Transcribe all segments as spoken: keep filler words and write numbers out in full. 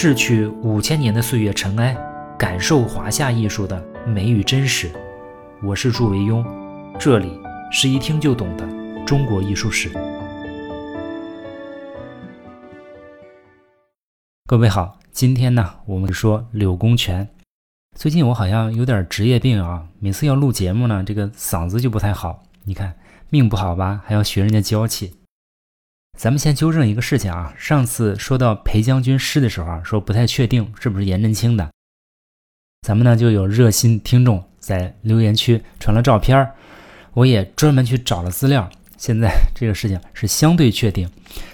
逝去五千年的岁月尘埃，感受华夏艺术的美与真实。我是祝维庸，这里是一听就懂的中国艺术史。各位好，今天呢，我们说柳公权。最近我好像有点职业病啊，每次要录节目呢，这个嗓子就不太好。你看，命不好吧，还要学人家娇气。咱们先纠正一个事情啊，上次说到裴将军诗的时候啊，说不太确定是不是颜真卿的。咱们呢就有热心听众在留言区传了照片，我也专门去找了资料，现在这个事情是相对确定，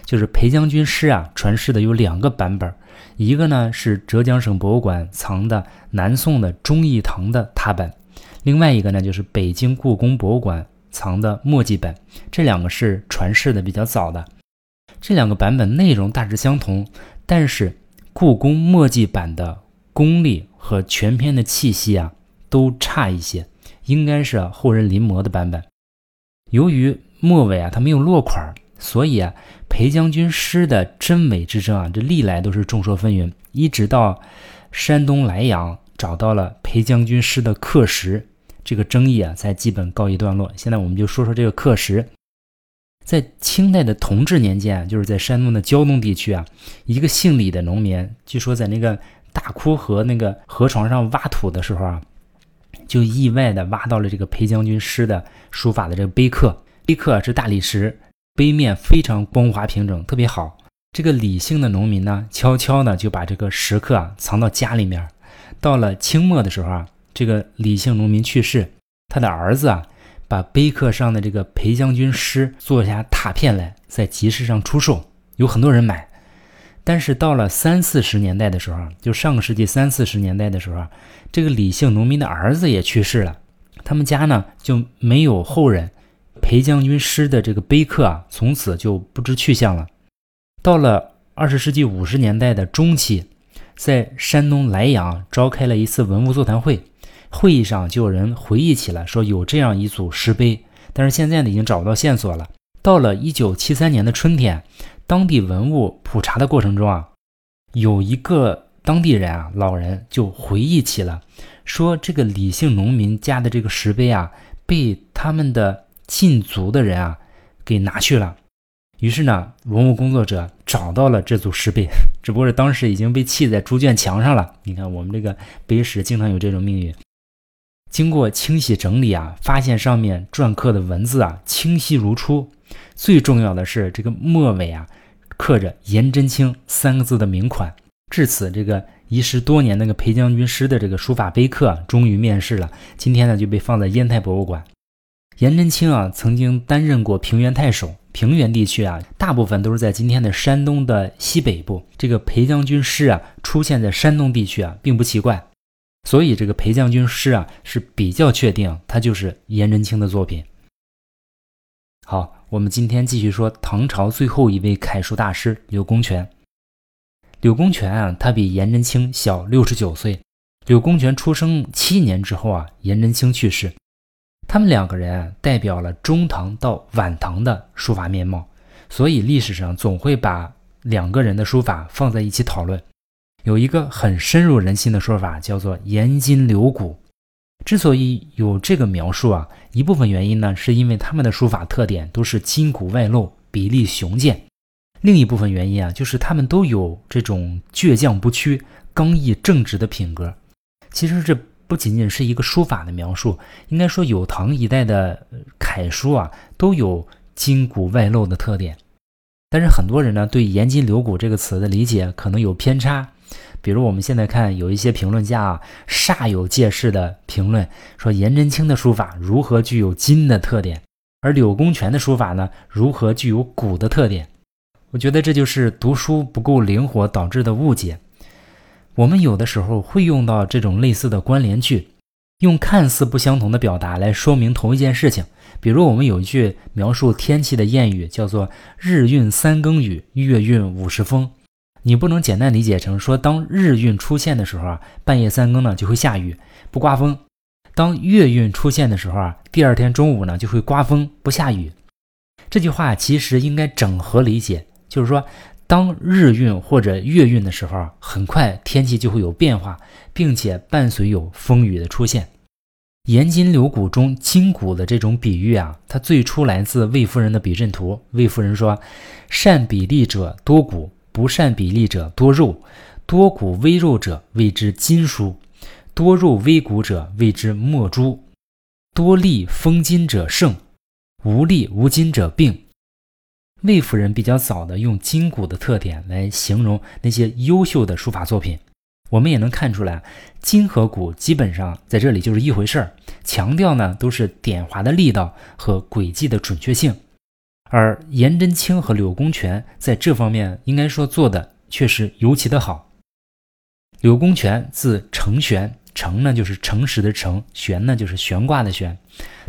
就是裴将军诗啊传世的有两个版本，一个呢是浙江省博物馆藏的南宋的忠义堂的拓本，另外一个呢就是北京故宫博物馆藏的墨迹本，这两个是传世的比较早的。这两个版本内容大致相同，但是故宫墨迹版的功力和全篇的气息啊都差一些，应该是后人临摹的版本。由于末尾啊它没有落款，所以啊裴将军诗的真伪之争啊，这历来都是众说纷纭，一直到山东莱阳找到了裴将军诗的刻石，这个争议啊才基本告一段落。现在我们就说说这个刻石。在清代的同治年间啊，就是在山东的胶东地区啊，一个姓李的农民，据说在那个大沽河那个河床上挖土的时候啊，就意外的挖到了这个裴将军诗的书法的这个碑刻。碑刻是大理石，碑面非常光滑平整，特别好。这个李姓的农民呢，悄悄的就把这个石刻啊藏到家里面。到了清末的时候啊，这个李姓农民去世，他的儿子啊把碑刻上的这个裴将军诗做下拓片来，在集市上出售，有很多人买。但是到了三四十年代的时候，就上个世纪三四十年代的时候，这个李姓农民的儿子也去世了，他们家呢就没有后人，裴将军诗的这个碑刻啊，从此就不知去向了。到了二十世纪五十年代的中期，在山东莱阳召开了一次文物座谈会，会议上就有人回忆起了说有这样一组石碑，但是现在呢已经找不到线索了。到了一九七三年的春天，当地文物普查的过程中啊，有一个当地人啊，老人就回忆起了，说这个李姓农民家的这个石碑啊，被他们的禁足的人啊给拿去了。于是呢，文物工作者找到了这组石碑，只不过是当时已经被砌在猪圈墙上了。你看我们这个碑石经常有这种命运。经过清洗整理啊，发现上面篆刻的文字啊清晰如初。最重要的是这个末尾啊刻着颜真卿三个字的名款。至此，这个遗失多年那个裴将军诗的这个书法碑刻、啊、终于面世了，今天呢就被放在烟台博物馆。颜真卿啊曾经担任过平原太守，平原地区啊大部分都是在今天的山东的西北部，这个裴将军诗啊出现在山东地区啊并不奇怪，所以这个裴将军诗啊是比较确定它就是颜真卿的作品。好，我们今天继续说唐朝最后一位楷书大师柳公权。柳公权啊，他比颜真卿小六十九岁。柳公权出生七年之后啊，颜真卿去世。他们两个人啊，代表了中唐到晚唐的书法面貌，所以历史上总会把两个人的书法放在一起讨论。有一个很深入人心的说法，叫做颜筋柳骨。之所以有这个描述啊，一部分原因呢，是因为他们的书法特点都是筋骨外露，比例雄健；另一部分原因啊，就是他们都有这种倔强不屈、刚毅正直的品格。其实这不仅仅是一个书法的描述，应该说有唐一代的楷书啊，都有筋骨外露的特点。但是很多人呢，对颜筋柳骨这个词的理解可能有偏差。比如我们现在看有一些评论家啊，煞有介事的评论说颜真卿的书法如何具有筋的特点，而柳公权的书法呢如何具有骨的特点。我觉得这就是读书不够灵活导致的误解。我们有的时候会用到这种类似的关联句，用看似不相同的表达来说明同一件事情。比如我们有一句描述天气的谚语，叫做日运三更雨，月运五十风。你不能简单理解成说当日运出现的时候啊，半夜三更呢就会下雨不刮风，当月运出现的时候啊，第二天中午呢就会刮风不下雨。这句话其实应该整合理解，就是说当日运或者月运的时候，很快天气就会有变化，并且伴随有风雨的出现。盐金柳骨中筋骨的这种比喻啊，它最初来自魏夫人的比阵图。魏夫人说，善比例者多骨，不善比例者多肉，多骨微肉者谓之筋疏，多肉微骨者谓之墨珠，多力丰筋者盛，无力无筋者病。魏夫人比较早的用筋骨的特点来形容那些优秀的书法作品。我们也能看出来，筋和骨基本上在这里就是一回事儿，强调呢都是点划的力道和轨迹的准确性。而颜真卿和柳公权在这方面应该说做的确实尤其的好。柳公权字承玄，承呢就是诚实的承，玄呢就是悬挂的悬。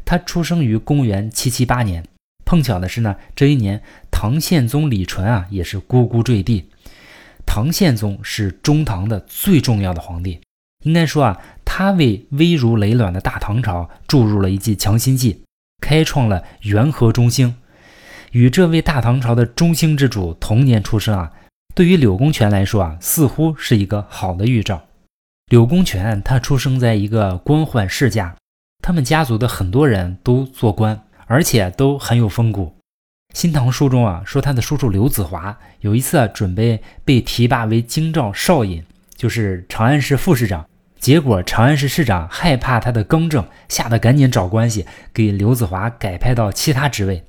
他出生于公元七七八年，碰巧的是呢，这一年唐宪宗李纯啊也是呱呱坠地。唐宪宗是中唐的最重要的皇帝，应该说啊，他为危如累卵的大唐朝注入了一剂强心剂，开创了元和中兴。与这位大唐朝的中兴之主同年出生啊，对于柳公权来说啊，似乎是一个好的预兆。柳公权他出生在一个官宦世家，他们家族的很多人都做官，而且都很有风骨。新唐书中啊说，他的叔叔刘子华有一次啊准备被提拔为京兆少尹，就是长安市副市长，结果长安市市长害怕他的刚正，吓得赶紧找关系给刘子华改派到其他职位。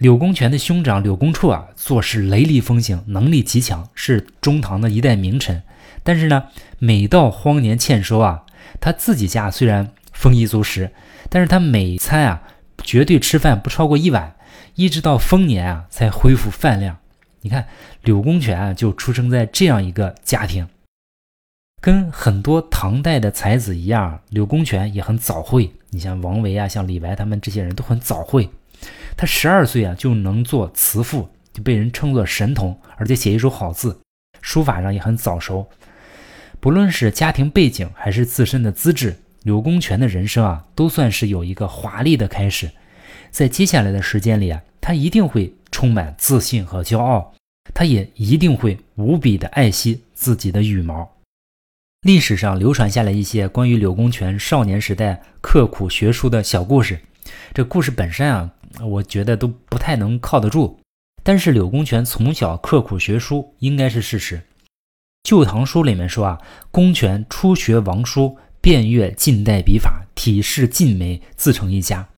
柳公权的兄长柳公绰啊做事雷厉风行，能力极强，是中唐的一代名臣。但是呢，每到荒年欠收啊，他自己家虽然丰衣足食，但是他每餐啊绝对吃饭不超过一碗，一直到丰年啊才恢复饭量。你看柳公权啊就出生在这样一个家庭。跟很多唐代的才子一样，柳公权也很早慧。你像王维啊，像李白他们这些人都很早慧。他十二岁啊就能做词赋，就被人称作神童，而且写一手好字，书法上也很早熟。不论是家庭背景还是自身的资质，柳公权的人生啊都算是有一个华丽的开始。在接下来的时间里啊，他一定会充满自信和骄傲，他也一定会无比的爱惜自己的羽毛。历史上流传下来一些关于柳公权少年时代刻苦学书的小故事，这故事本身啊，我觉得都不太能靠得住，但是柳公权从小刻苦学书应该是事实。旧唐书里面说啊，公权初学王书，遍阅近代笔法，体仕尽美，自成一家。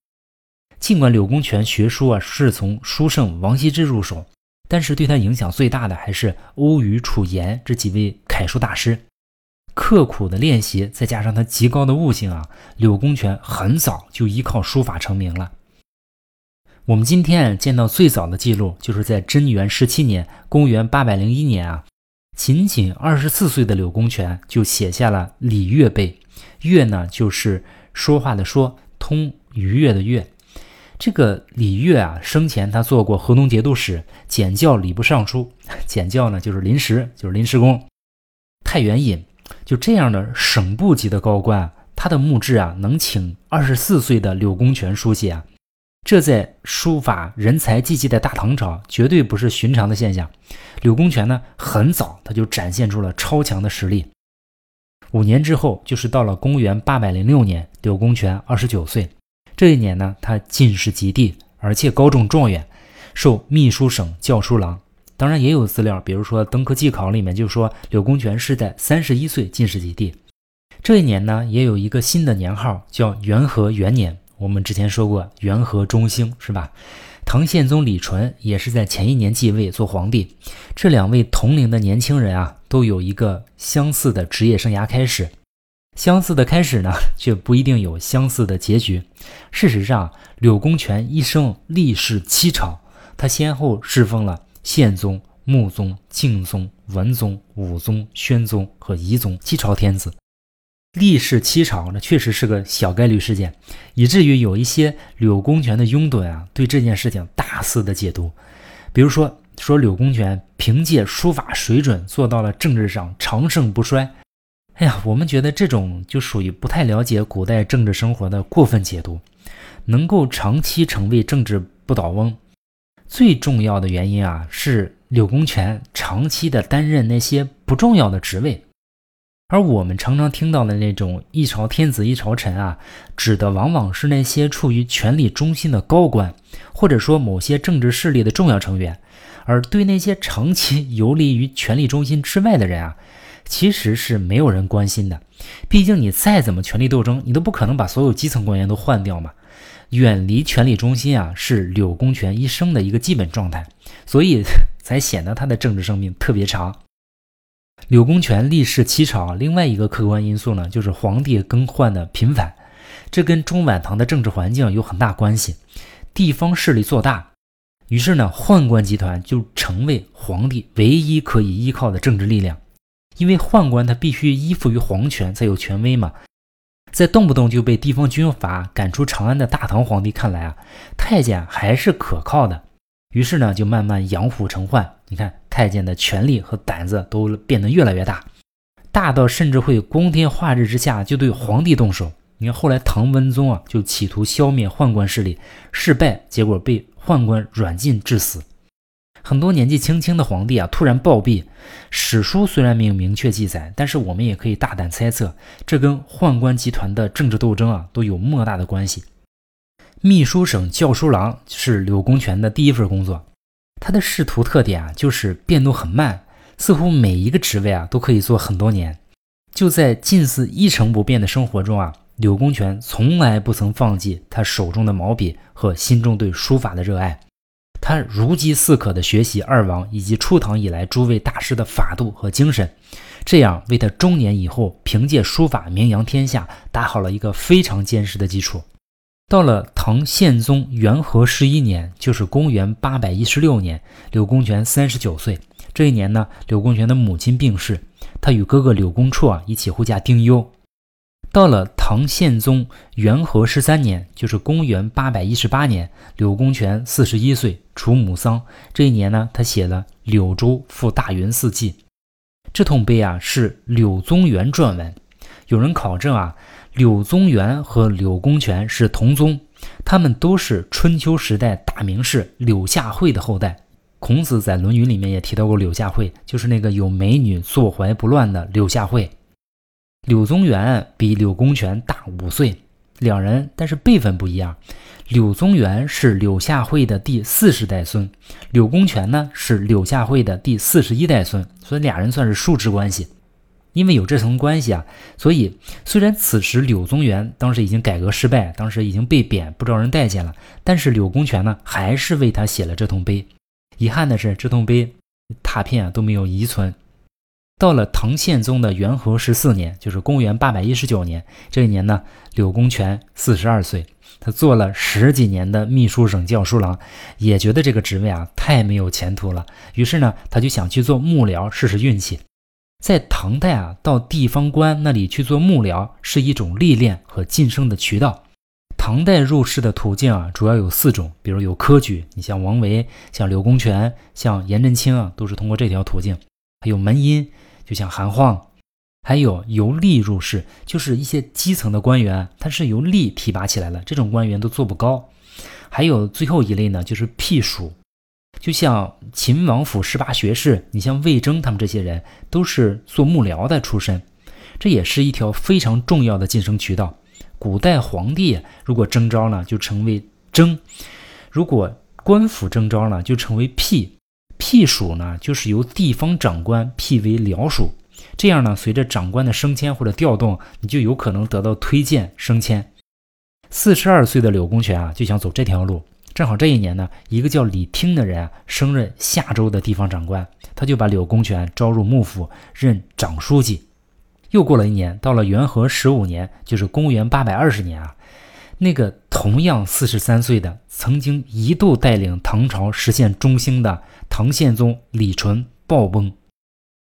尽管柳公权学书啊是从书圣王羲之入手，但是对他影响最大的还是欧虞褚颜这几位楷书大师。刻苦的练习再加上他极高的悟性啊，柳公权很早就依靠书法成名了。我们今天见到最早的记录就是在贞元十七年，公元八百零一年啊，仅仅二十四岁的柳公权就写下了《礼乐碑》。乐呢就是说话的说，通愉悦的悦。这个李乐啊，生前他做过河东节度使、检校礼部尚书，检校呢就是临时，就是临时工、太原尹，就这样的省部级的高官，他的墓志啊能请二十四岁的柳公权书写啊，这在书法人才济济的大唐朝绝对不是寻常的现象。柳公权呢很早他就展现出了超强的实力。五年之后，就是到了公元八百零六年，柳公权二十九岁。这一年呢，他进士及第，而且高中状元，授秘书省校书郎。当然也有资料，比如说登科技考里面就说柳公权是在三十一岁进士及第。这一年呢，也有一个新的年号叫元和元年，我们之前说过元和中兴是吧？唐宪宗李纯也是在前一年继位做皇帝，这两位同龄的年轻人啊，都有一个相似的职业生涯开始。相似的开始呢，却不一定有相似的结局。事实上，柳公权一生历仕七朝，他先后侍奉了宪宗、穆宗、敬宗、文宗、武宗、宣宗和仪宗七朝天子。历仕七朝呢，确实是个小概率事件，以至于有一些柳公权的拥趸啊，对这件事情大肆的解读。比如说，说柳公权凭借书法水准做到了政治上长盛不衰。哎呀，我们觉得这种就属于不太了解古代政治生活的过分解读。能够长期成为政治不倒翁，最重要的原因啊，是柳公权长期的担任那些不重要的职位。而我们常常听到的那种一朝天子一朝臣啊，指的往往是那些处于权力中心的高官，或者说某些政治势力的重要成员。而对那些长期游离于权力中心之外的人啊，其实是没有人关心的。毕竟你再怎么权力斗争，你都不可能把所有基层官员都换掉嘛。远离权力中心啊，是柳公权一生的一个基本状态，所以才显得他的政治生命特别长。柳公权历世七朝，另外一个客观因素呢，就是皇帝更换的频繁，这跟中晚唐的政治环境有很大关系。地方势力做大，于是呢，宦官集团就成为皇帝唯一可以依靠的政治力量，因为宦官他必须依附于皇权才有权威嘛。在动不动就被地方军阀赶出长安的大唐皇帝看来啊，太监还是可靠的。于是呢，就慢慢养虎成患。你看，太监的权力和胆子都变得越来越大，大到甚至会光天化日之下就对皇帝动手。你看，后来唐文宗啊，就企图消灭宦官势力，失败，结果被宦官软禁致死。很多年纪轻轻的皇帝啊，突然暴毙。史书虽然没有明确记载，但是我们也可以大胆猜测，这跟宦官集团的政治斗争啊，都有莫大的关系。秘书省校书郎是柳公权的第一份工作，他的仕途特点啊，就是变动很慢，似乎每一个职位啊都可以做很多年。就在近似一成不变的生活中啊，柳公权从来不曾放弃他手中的毛笔和心中对书法的热爱。他如饥似渴地学习二王以及初唐以来诸位大师的法度和精神，这样为他中年以后凭借书法名扬天下打好了一个非常坚实的基础。到了唐宪宗元和十一年，就是公元八百一十六年，柳公权三十九岁。这一年呢，柳公权的母亲病逝，他与哥哥柳公绰啊一起护驾丁忧。到了唐宪宗元和十三年，就是公元八百一十八年，柳公权四十一岁，楚母丧。这一年呢，他写了《柳州赴大云寺记》，这通碑啊是柳宗元撰文。有人考证啊，柳宗元和柳公权是同宗，他们都是春秋时代大名士柳下惠的后代。孔子在《论语》里面也提到过柳下惠，就是那个有美女坐怀不乱的柳下惠。柳宗元比柳公权大五岁，两人但是辈分不一样。柳宗元是柳下惠的第四十代孙，柳公权呢是柳下惠的第四十一代孙，所以俩人算是叔侄关系。因为有这层关系啊，所以虽然此时柳宗元当时已经改革失败，当时已经被贬不招人待见了，但是柳公权呢还是为他写了这通碑。遗憾的是，这通碑拓片啊都没有遗存。到了唐宪宗的元和十四年，就是公元八百一十九年，这一年呢，柳公权四十二岁，他做了十几年的秘书省校书郎，也觉得这个职位啊太没有前途了，于是呢，他就想去做幕僚试试运气。在唐代啊，到地方官那里去做幕僚是一种历练和晋升的渠道。唐代入仕的途径啊，主要有四种，比如有科举，你像王维、像柳公权、像颜真卿啊，都是通过这条途径；还有门荫，就像韩滉；还有由吏入仕，就是一些基层的官员，他是由吏提拔起来了，这种官员都做不高；还有最后一类呢，就是辟属。就像秦王府十八学士，你像魏征他们这些人都是做幕僚的出身，这也是一条非常重要的晋升渠道。古代皇帝如果征召呢，就成为征；如果官府征召呢，就成为辟。辟属呢，就是由地方长官辟为僚属，这样呢，随着长官的升迁或者调动，你就有可能得到推荐升迁。四十二岁的柳公权啊，就想走这条路。正好这一年呢，一个叫李听的人啊，升任夏州的地方长官，他就把柳公权招入幕府，任长书记。又过了一年，到了元和十五年，就是公元八百二十年啊，那个同样四十三岁的，曾经一度带领唐朝实现中兴的唐宪宗李纯暴崩。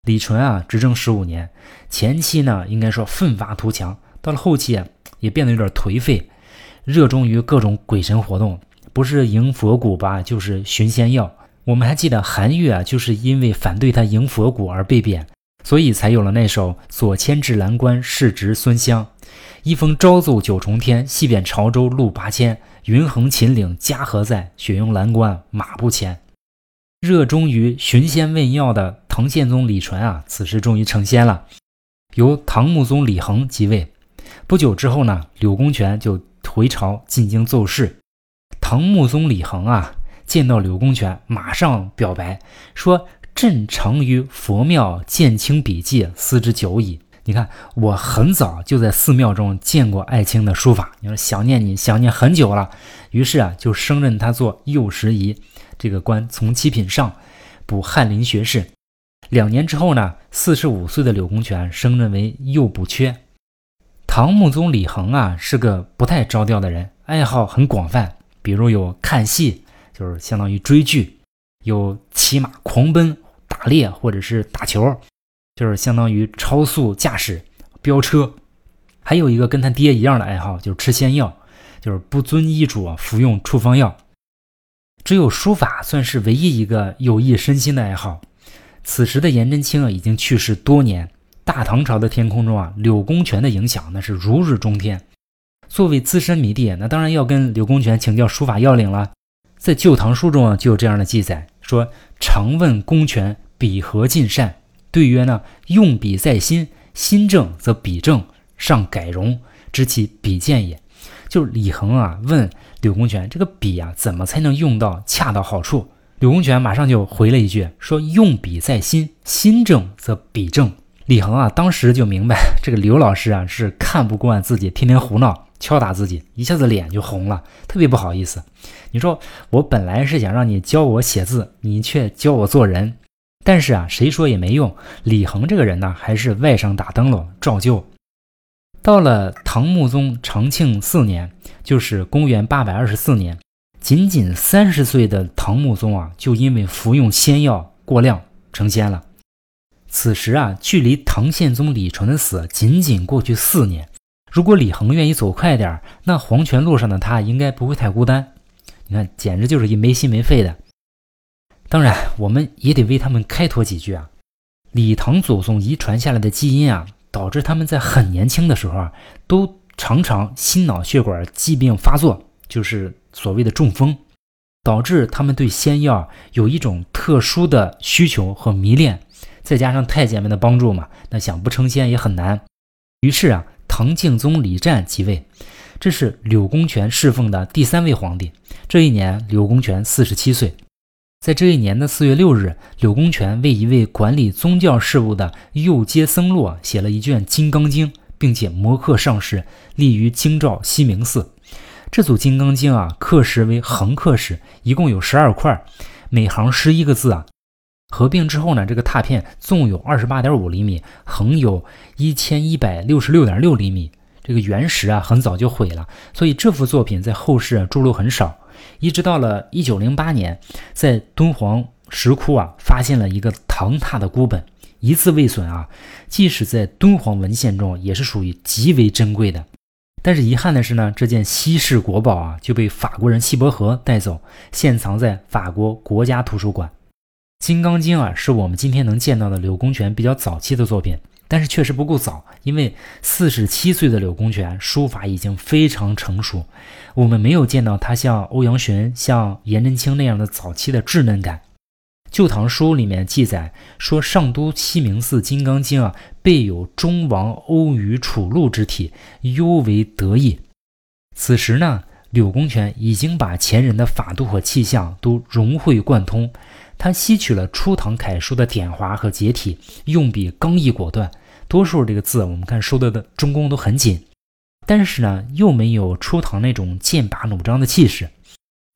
李纯啊，执政十五年，前期呢，应该说奋发图强，到了后期啊，也变得有点颓废，热衷于各种鬼神活动。不是迎佛骨吧，就是寻仙药。我们还记得韩愈啊，就是因为反对他迎佛骨而被贬。所以才有了那首左迁至蓝关世侄孙襄，一封朝奏九重天，西贬潮州路八千，云横秦岭家何在，雪拥蓝关马不前。热衷于寻仙问药的唐宪宗李纯啊，此时终于成仙了，由唐穆宗李恒即位。不久之后呢，柳公权就回朝进京奏事。唐穆宗李恒啊，见到柳公权马上表白说，朕常于佛庙见卿笔迹，思之久矣。你看，我很早就在寺庙中见过爱卿的书法，你说想念你想念很久了。于是啊，就升任他做右拾遗这个官，从七品上，补翰林学士。两年之后呢，四十五岁的柳公权升任为右补阙。唐穆宗李恒啊，是个不太着调的人，爱好很广泛，比如有看戏，就是相当于追剧；有骑马狂奔、打猎或者是打球，就是相当于超速驾驶、飙车。还有一个跟他爹一样的爱好，就是吃仙药，就是不遵医嘱啊，服用处方药。只有书法算是唯一一个有益身心的爱好。此时的颜真卿啊，已经去世多年，大唐朝的天空中啊，柳公权的影响那是如日中天。作为资深迷弟，那当然要跟柳公权请教书法要领了。在《旧唐书》中啊，就有这样的记载，说常问公权笔何尽善，对曰呢，用笔在心，心正则笔正，上改容，知其笔健也。就是李恒啊，问柳公权这个笔啊，怎么才能用到恰到好处？柳公权马上就回了一句，说用笔在心，心正则笔正。李恒啊，当时就明白这个柳老师啊是看不惯自己天天胡闹敲打自己，一下子脸就红了，特别不好意思。你说我本来是想让你教我写字，你却教我做人。但是啊，谁说也没用，李恒这个人呢，还是外甥打灯笼，照旧。到了唐穆宗长庆四年，就是公元八百二十四年，仅仅三十岁的唐穆宗啊，就因为服用仙药过量成仙了。此时啊，距离唐宪宗李纯的死仅仅过去四年。如果李恒愿意走快点，那黄泉路上的他应该不会太孤单。你看，简直就是一没心没肺的。当然，我们也得为他们开脱几句啊。李唐祖宗遗传下来的基因啊，导致他们在很年轻的时候啊，都常常心脑血管疾病发作，就是所谓的中风，导致他们对仙药有一种特殊的需求和迷恋，再加上太监们的帮助嘛，那想不成仙也很难。于是啊，唐敬宗李湛即位，这是柳公权侍奉的第三位皇帝。这一年，柳公权四十七岁。在这一年的四月六日，柳公权为一位管理宗教事务的右阶僧洛写了一卷《金刚经》，并且摹刻上师，立于京兆西明寺。这组《金刚经》啊，刻石为横刻石，一共有十二块，每行十一个字啊。合并之后呢，这个拓片纵有 二十八点五 厘米，横有 一千一百六十六点六 厘米。这个原石啊，很早就毁了，所以这幅作品在后世著录很少。一直到了一九零八年，在敦煌石窟啊，发现了一个唐拓的孤本，一字未损啊，即使在敦煌文献中也是属于极为珍贵的。但是遗憾的是呢，这件稀世国宝啊，就被法国人希伯河带走，现藏在法国国家图书馆。《金刚经》啊，是我们今天能见到的柳公权比较早期的作品，但是确实不够早，因为四十七岁的柳公权书法已经非常成熟，我们没有见到他像欧阳询、像颜真卿那样的早期的稚嫩感。《旧唐书》里面记载说，上都西明寺《金刚经》啊，备有中王欧虞楚陆之体，尤为得意。此时呢，柳公权已经把前人的法度和气象都融会贯通，他吸取了初唐楷书的点划和结体，用笔刚毅果断。多数这个字我们看收的中宫都很紧，但是呢，又没有初唐那种剑拔弩张的气势。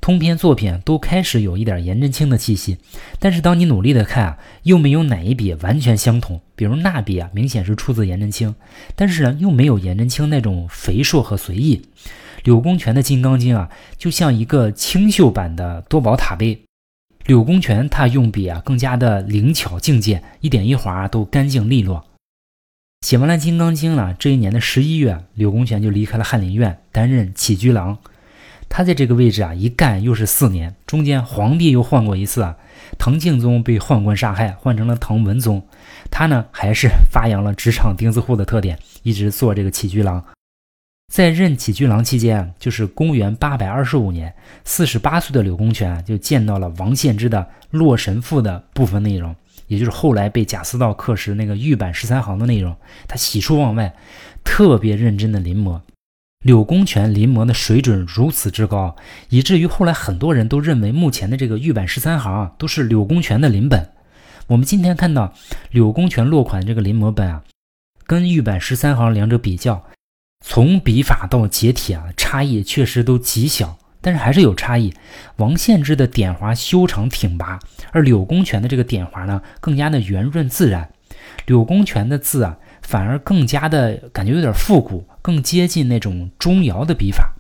通篇作品都开始有一点颜真卿的气息，但是当你努力的看啊，又没有哪一笔完全相同。比如那笔啊，明显是出自颜真卿，但是呢，又没有颜真卿那种肥硕和随意。柳公权的《金刚经》啊，就像一个清秀版的多宝塔碑。柳公权他用笔啊，更加的灵巧境界，一点一划都干净利落。写完了《金刚经》了，这一年的十一月，柳公权就离开了翰林院，担任起居郎。他在这个位置啊，一干又是四年，中间皇帝又换过一次啊。唐敬宗被宦官杀害，换成了唐文宗，他呢还是发扬了职场钉子户的特点，一直做这个起居郎。在任起居郎期间啊，就是公元八百二十五年，四十八岁的柳公权啊，就见到了王献之的《洛神赋》的部分内容，也就是后来被贾似道刻蚀那个玉版十三行的内容，他喜出望外，特别认真的临摹。柳公权临摹的水准如此之高，以至于后来很多人都认为目前的这个玉版十三行啊，都是柳公权的临本。我们今天看到柳公权落款这个临摹本啊，跟玉版十三行两者比较，从笔法到结体啊，差异确实都极小，但是还是有差异。王献之的点划修长挺拔，而柳公权的这个点划呢，更加的圆润自然。柳公权的字啊，反而更加的感觉有点复古，更接近那种钟繇的笔法。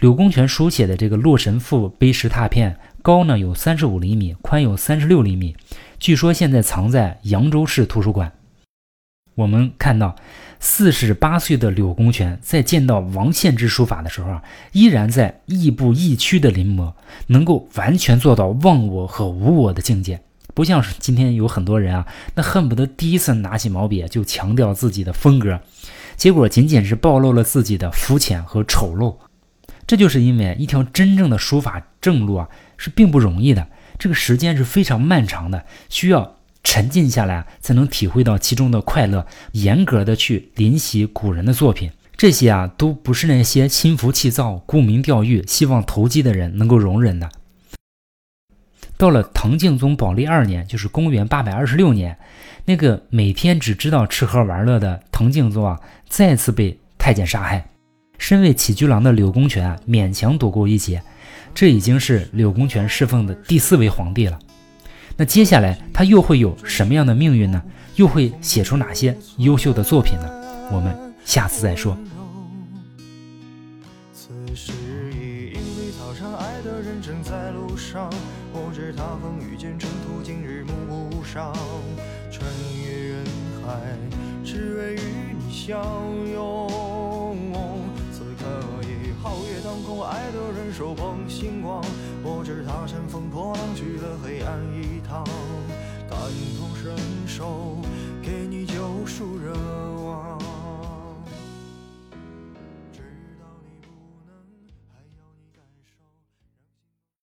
柳公权书写的这个《洛神赋》碑石拓片，高呢有三十五厘米，宽有三十六厘米，据说现在藏在扬州市图书馆。我们看到四十八岁的柳公权在见到王献之书法的时候啊，依然在亦步亦趋的临摹，能够完全做到忘我和无我的境界。不像是今天有很多人啊，那恨不得第一次拿起毛笔就强调自己的风格，结果仅仅是暴露了自己的肤浅和丑陋。这就是因为一条真正的书法正路啊，是并不容易的，这个时间是非常漫长的，需要沉浸下来才能体会到其中的快乐，严格的去临习古人的作品。这些啊，都不是那些心浮气躁、沽名钓誉、希望投机的人能够容忍的。到了唐敬宗宝历二年，就是公元八百二十六年，那个每天只知道吃喝玩乐的唐敬宗啊，再次被太监杀害。身为起居郎的柳公权啊，勉强躲过一劫。这已经是柳公权侍奉的第四位皇帝了。那接下来他又会有什么样的命运呢？又会写出哪些优秀的作品呢？我们下次再说。此时已莺飞草长，爱的人正在路上。不知他风雨兼程，途经日暮不赏，穿越人海，只为与你相拥。此刻已皓月当空，爱的人手捧星光。不知他乘风破